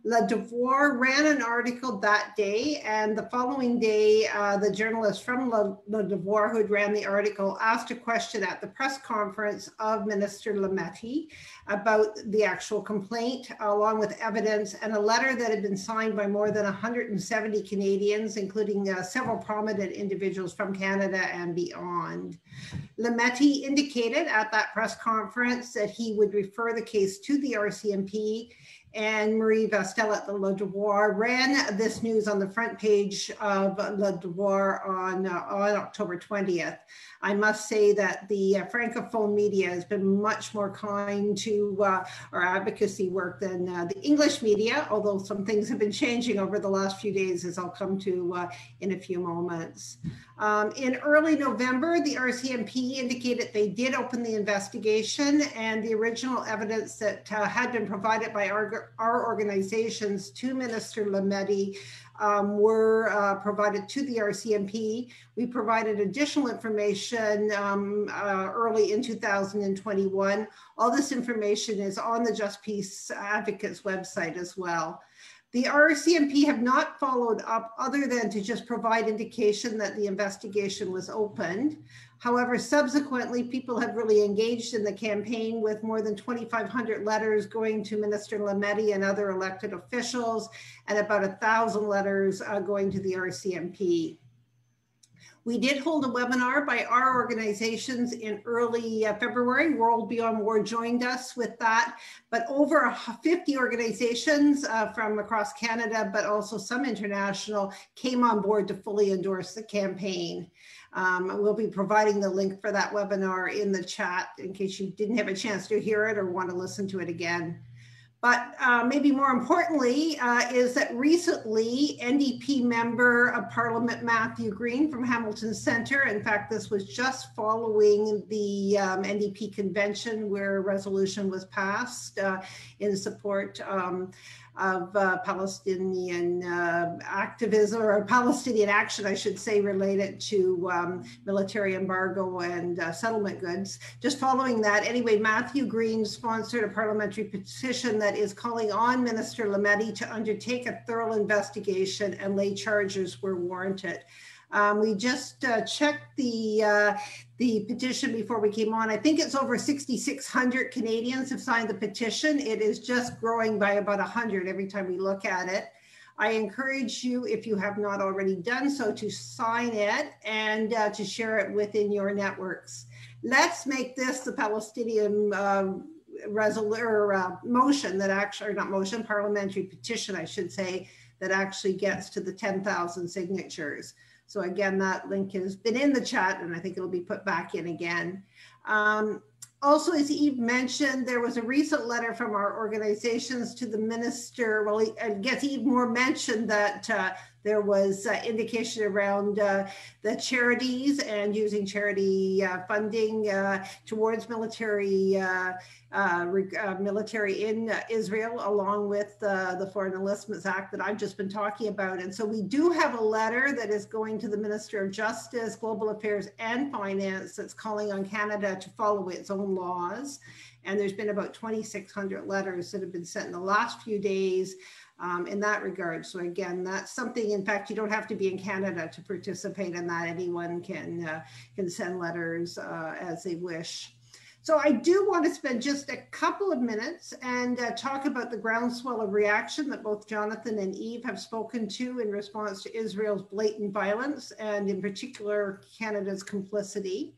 Le Devoir ran an article that day, and the following day, uh, the journalist from Le, Le Devoir who had ran the article asked a question at the press conference of Minister Lametti about the actual complaint, along with evidence and a letter that had been signed by more than one hundred seventy Canadians, including uh, several prominent individuals from Canada and beyond. Lametti indicated at that press conference that he would refer the case to the R C M P, and Marie Vastel at the Le Devoir ran this news on the front page of Le Devoir on, uh, on October twentieth. I must say that the uh, Francophone media has been much more kind to uh, our advocacy work than uh, the English media, although some things have been changing over the last few days, as I'll come to uh, in a few moments. Um, in early November, the R C M P indicated they did open the investigation, and the original evidence that uh, had been provided by our, our organizations to Minister Lametti um, were uh, provided to the R C M P. We provided additional information um, uh, early in two thousand twenty-one. All this information is on the Just Peace Advocates website as well. The R C M P have not followed up other than to just provide indication that the investigation was opened. However, subsequently, people have really engaged in the campaign with more than twenty-five hundred letters going to Minister Lametti and other elected officials, and about one thousand letters uh, going to the R C M P. We did hold a webinar by our organizations in early uh, February. World Beyond War joined us with that, but over fifty organizations uh, from across Canada, but also some international, came on board to fully endorse the campaign. Um, we'll be providing the link for that webinar in the chat in case you didn't have a chance to hear it or want to listen to it again. But uh, maybe more importantly uh, is that recently N D P member of Parliament Matthew Green from Hamilton Centre, in fact, this was just following the um, N D P convention where a resolution was passed uh, in support um, of uh, Palestinian uh, activism, or Palestinian action, I should say, related to um, military embargo and uh, settlement goods. Just following that, anyway, Matthew Green sponsored a parliamentary petition that is calling on Minister Lametti to undertake a thorough investigation and lay charges where warranted. Um, we just uh, checked the uh, the petition before we came on. I think it's over sixty-six hundred Canadians have signed the petition. It is just growing by about one hundred every time we look at it. I encourage you, if you have not already done so, to sign it and uh, to share it within your networks. Let's make this the Palestinian um, resolution or uh, motion that actually, or not motion, parliamentary petition, I should say, that actually gets to the ten thousand signatures. So again, that link has been in the chat, and I think it'll be put back in again. Um, also, as Yves mentioned, there was a recent letter from our organizations to the minister. Well, I guess Yves more mentioned that uh, there was uh, indication around uh, the charities and using charity uh, funding uh, towards military uh, uh, uh, military in uh, Israel, along with uh, the Foreign Enlistments Act that I've just been talking about. And so we do have a letter that is going to the Minister of Justice, Global Affairs and Finance that's calling on Canada to follow its own laws. And there's been about twenty-six hundred letters that have been sent in the last few days Um, in that regard. So again, that's something, in fact, you don't have to be in Canada to participate in that. Anyone can, uh, can send letters uh, as they wish. So I do want to spend just a couple of minutes and uh, talk about the groundswell of reaction that both Jonathan and Yves have spoken to in response to Israel's blatant violence, and in particular, Canada's complicity.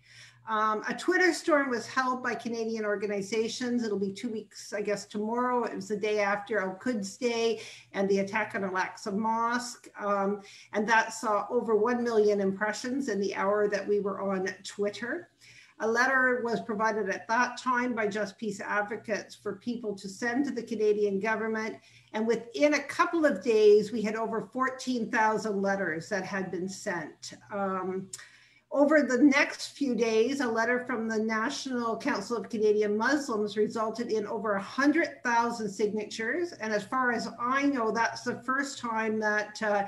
Um, a Twitter storm was held by Canadian organizations. It'll be two weeks, I guess, tomorrow. It was the day after Al-Quds Day and the attack on Al-Aqsa Mosque. Um, and that saw over one million impressions in the hour that we were on Twitter. A letter was provided at that time by Just Peace Advocates for people to send to the Canadian government. And within a couple of days, we had over fourteen thousand letters that had been sent. Um, Over the next few days, a letter from the National Council of Canadian Muslims resulted in over one hundred thousand signatures. And as far as I know, that's the first time that uh,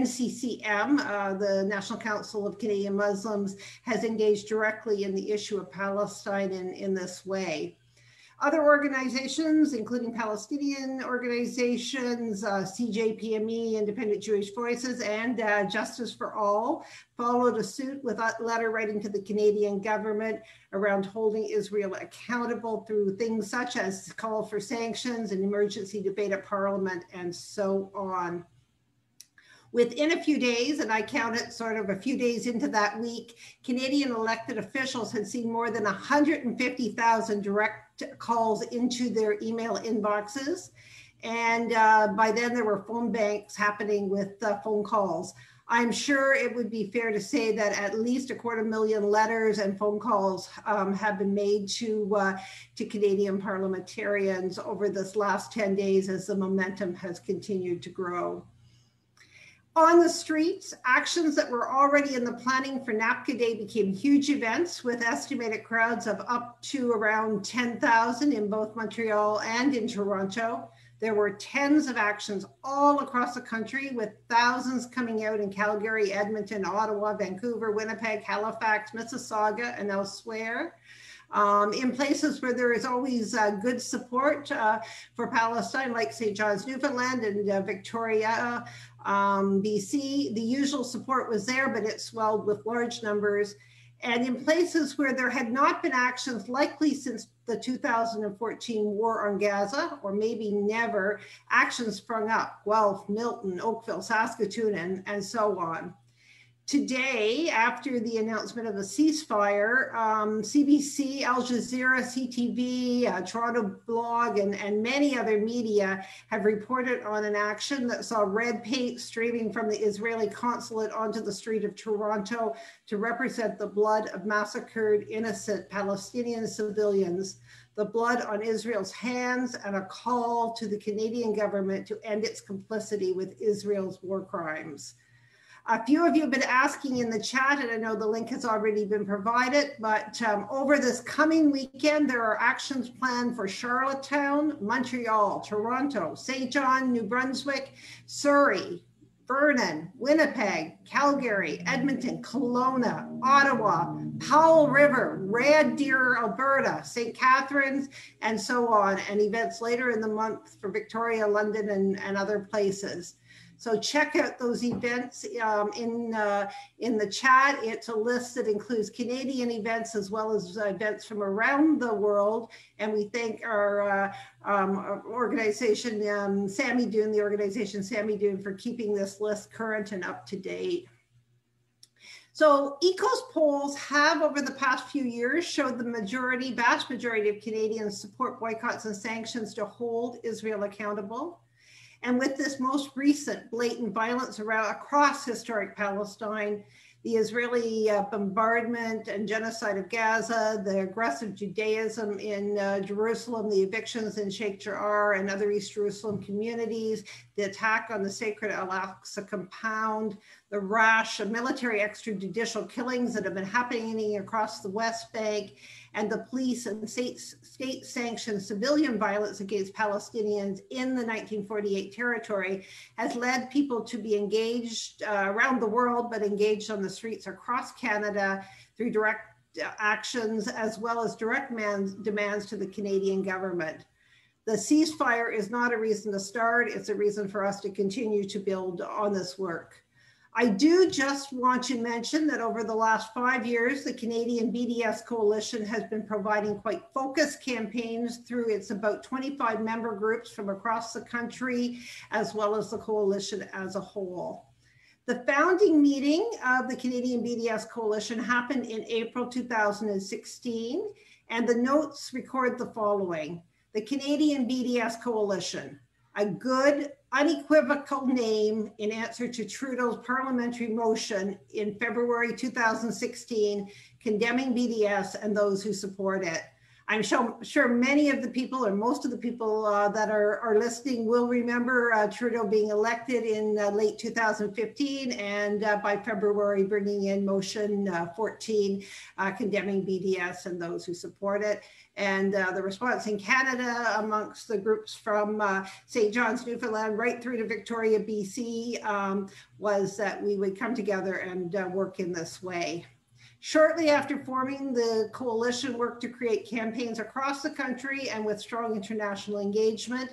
N C C M, uh, the National Council of Canadian Muslims, has engaged directly in the issue of Palestine in, in this way. Other organizations, including Palestinian organizations, uh, C J P M E, Independent Jewish Voices, and uh, Justice for All, followed a suit with a letter writing to the Canadian government around holding Israel accountable through things such as call for sanctions, an emergency debate at Parliament, and so on. Within a few days, and I count it sort of a few days into that week, Canadian elected officials had seen more than one hundred fifty thousand direct calls into their email inboxes. And uh, by then there were phone banks happening with uh, phone calls. I'm sure it would be fair to say that at least a quarter million letters and phone calls um, have been made to, uh, to Canadian parliamentarians over this last ten days as the momentum has continued to grow. On the streets, actions that were already in the planning for NAPCA Day became huge events with estimated crowds of up to around ten thousand in both Montreal and in Toronto. There were tens of actions all across the country with thousands coming out in Calgary, Edmonton, Ottawa, Vancouver, Winnipeg, Halifax, Mississauga, and elsewhere. Um, in places where there is always uh, good support uh, for Palestine, like Saint John's, Newfoundland, and uh, Victoria, um, B C, the usual support was there, but it swelled with large numbers. And in places where there had not been actions likely since the two thousand fourteen war on Gaza, or maybe never, actions sprung up: Guelph, Milton, Oakville, Saskatoon, and, and so on. Today, after the announcement of a ceasefire, um, C B C, Al Jazeera, C T V, uh, Toronto Blog, and, and many other media have reported on an action that saw red paint streaming from the Israeli consulate onto the street of Toronto to represent the blood of massacred innocent Palestinian civilians, the blood on Israel's hands, and a call to the Canadian government to end its complicity with Israel's war crimes. A few of you have been asking in the chat, and I know the link has already been provided, but um, over this coming weekend, there are actions planned for Charlottetown, Montreal, Toronto, Saint John, New Brunswick, Surrey, Vernon, Winnipeg, Calgary, Edmonton, Kelowna, Ottawa, Powell River, Red Deer, Alberta, Saint Catharines, and so on, and events later in the month for Victoria, London, and, and other places. So check out those events um, in, uh, in the chat. It's a list that includes Canadian events as well as uh, events from around the world. And we thank our uh, um, organization, um, Sammy Doon, the organization Sammy Doon, for keeping this list current and up to date. So ECO's polls have over the past few years showed the majority, vast majority of Canadians support boycotts and sanctions to hold Israel accountable. And with this most recent blatant violence around, across historic Palestine, the Israeli uh, bombardment and genocide of Gaza, the aggressive Judaism in uh, Jerusalem, the evictions in Sheikh Jarrah and other East Jerusalem communities, the attack on the sacred Al-Aqsa compound, the rash of military extrajudicial killings that have been happening across the West Bank, and the police and state-sanctioned civilian violence against Palestinians in the nineteen forty-eight territory has led people to be engaged uh, around the world, but engaged on the streets across Canada through direct actions as well as direct demands to the Canadian government. The ceasefire is not a reason to start, it's a reason for us to continue to build on this work. I do just want to mention that over the last five years, the Canadian B D S Coalition has been providing quite focused campaigns through its about twenty-five member groups from across the country, as well as the coalition as a whole. The founding meeting of the Canadian B D S Coalition happened in April two thousand sixteen, and the notes record the following. The Canadian B D S Coalition, a good, unequivocal name in answer to Trudeau's parliamentary motion in February two thousand sixteen, condemning B D S and those who support it. I'm sure many of the people, or most of the people uh, that are, are listening will remember uh, Trudeau being elected in uh, late two thousand fifteen, and uh, by February bringing in motion uh, fourteen, uh, condemning B D S and those who support it. And uh, the response in Canada amongst the groups from uh, Saint John's, Newfoundland, right through to Victoria, B C, um, was that we would come together and uh, work in this way. Shortly after forming, the coalition worked to create campaigns across the country and with strong international engagement.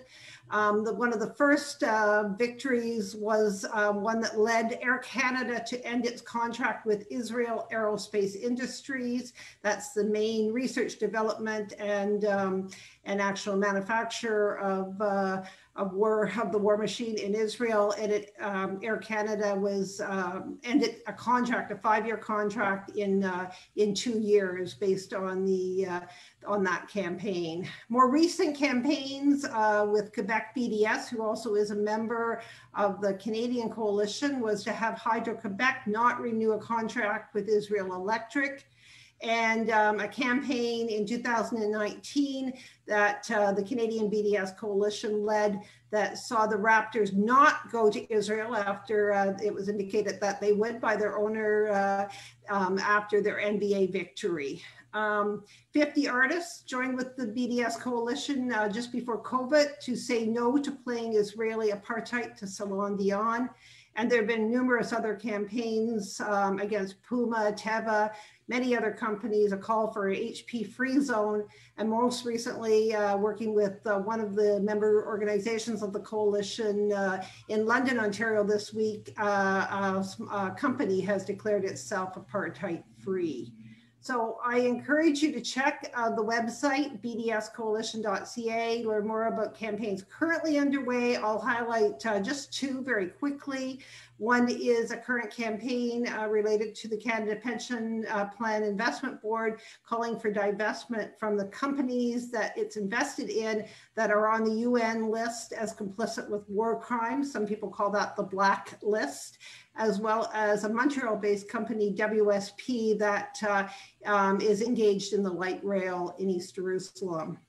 Um, the, one of the first uh, victories was uh, one that led Air Canada to end its contract with Israel Aerospace Industries. That's the main research, development, and um, an actual manufacturer of, uh, of, war, of the war machine in Israel. And it, um, Air Canada was um, ended a contract, a five-year contract in uh, in two years based on the uh, on that campaign. More recent campaigns uh, with Quebec B D S, who also is a member of the Canadian coalition, was to have Hydro-Quebec not renew a contract with Israel Electric, and um, a campaign in two thousand nineteen that uh, the Canadian B D S coalition led that saw the Raptors not go to Israel after uh, it was indicated that they would by their owner uh, um, after their N B A victory. Um, fifty artists joined with the B D S coalition uh, just before COVID to say no to playing Israeli apartheid to Salon Dion. And there have been numerous other campaigns um, against Puma, Teva, many other companies, a call for an H P free zone, and most recently uh, working with uh, one of the member organizations of the coalition uh, in London, Ontario this week, uh, a, a company has declared itself apartheid free. So I encourage you to check uh, the website, b d s coalition dot c a, learn more about campaigns currently underway. I'll highlight uh, just two very quickly. One is a current campaign uh, related to the Canada Pension uh, Plan Investment Board, calling for divestment from the companies that it's invested in that are on the U N list as complicit with war crimes. Some people call that the black list, as well as a Montreal-based company, W S P, that uh, um, is engaged in the light rail in East Jerusalem.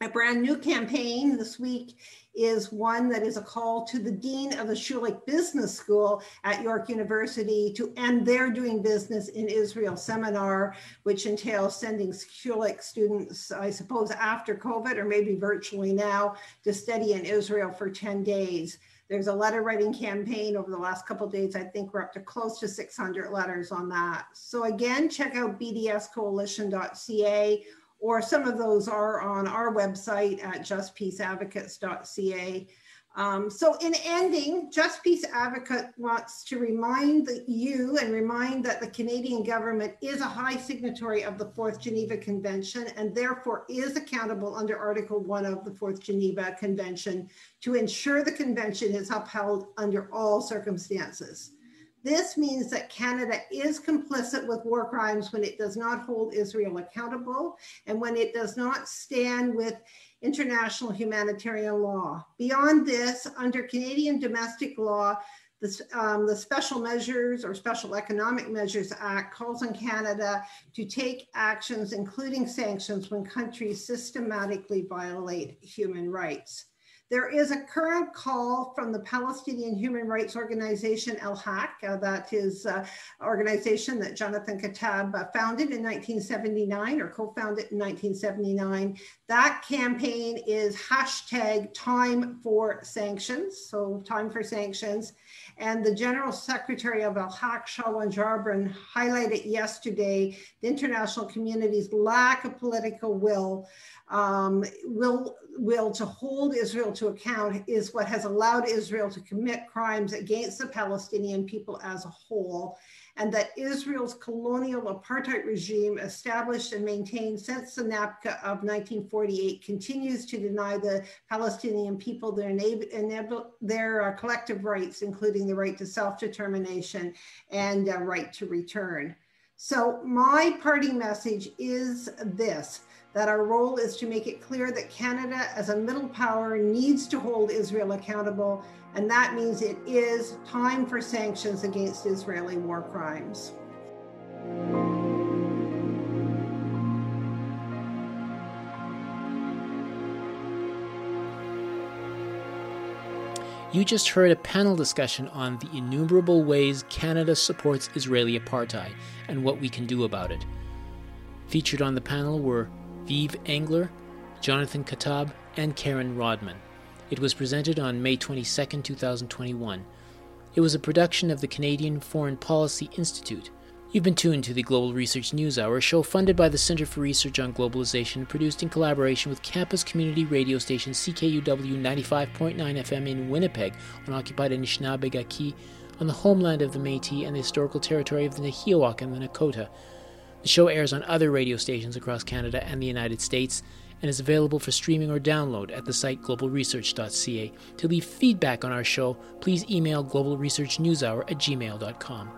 A brand new campaign this week is one that is a call to the Dean of the Schulich Business School at York University to end their Doing Business in Israel seminar, which entails sending Schulich students, I suppose after COVID or maybe virtually now, to study in Israel for ten days. There's a letter writing campaign over the last couple of days. I think we're up to close to six hundred letters on that. So again, check out b d s coalition dot c a, or some of those are on our website at just peace advocates dot c a. Um, so in ending, Just Peace Advocate wants to remind the, you and remind that the Canadian government is a high signatory of the Fourth Geneva Convention and therefore is accountable under Article one of the Fourth Geneva Convention to ensure the convention is upheld under all circumstances. This means that Canada is complicit with war crimes when it does not hold Israel accountable and when it does not stand with international humanitarian law. Beyond this, under Canadian domestic law, this, um, the Special Measures or Special Economic Measures Act calls on Canada to take actions, including sanctions, when countries systematically violate human rights. There is a current call from the Palestinian human rights organization Al-Haq, uh, that is an uh, organization that Jonathan Kuttab uh, founded in nineteen seventy-nine or co-founded in nineteen seventy-nine. That campaign is hashtag time for sanctions, so time for sanctions. And the General Secretary of Al-Haq, Shawan Jabran, highlighted yesterday the international community's lack of political will, um, will, will to hold Israel to account is what has allowed Israel to commit crimes against the Palestinian people as a whole, and that Israel's colonial apartheid regime, established and maintained since the NAPCA of nineteen forty-eight, continues to deny the Palestinian people their, their uh, collective rights, including the right to self-determination and uh, right to return. So my parting message is this, that our role is to make it clear that Canada as a middle power needs to hold Israel accountable, and that means it is time for sanctions against Israeli war crimes. You just heard a panel discussion on the innumerable ways Canada supports Israeli apartheid and what we can do about it. Featured on the panel were Yves Engler, Jonathan Kuttab, and Karen Rodman. It was presented on May twenty-second, two thousand twenty-one. It was a production of the Canadian Foreign Policy Institute. You've been tuned to the Global Research News Hour, a show funded by the Center for Research on Globalization, produced in collaboration with campus community radio station C K U W ninety-five point nine F M in Winnipeg on occupied Anishinaabe Aki, on the homeland of the Métis and the historical territory of the Nehiyawak and the Nakota. The show airs on other radio stations across Canada and the United States and is available for streaming or download at the site global research dot c a. To leave feedback on our show, please email global research news hour at gmail dot com.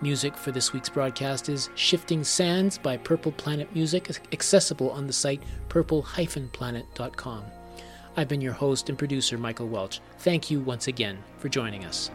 Music for this week's broadcast is Shifting Sands by Purple Planet Music, accessible on the site purple dash planet dot com. I've been your host and producer, Michael Welch. Thank you once again for joining us.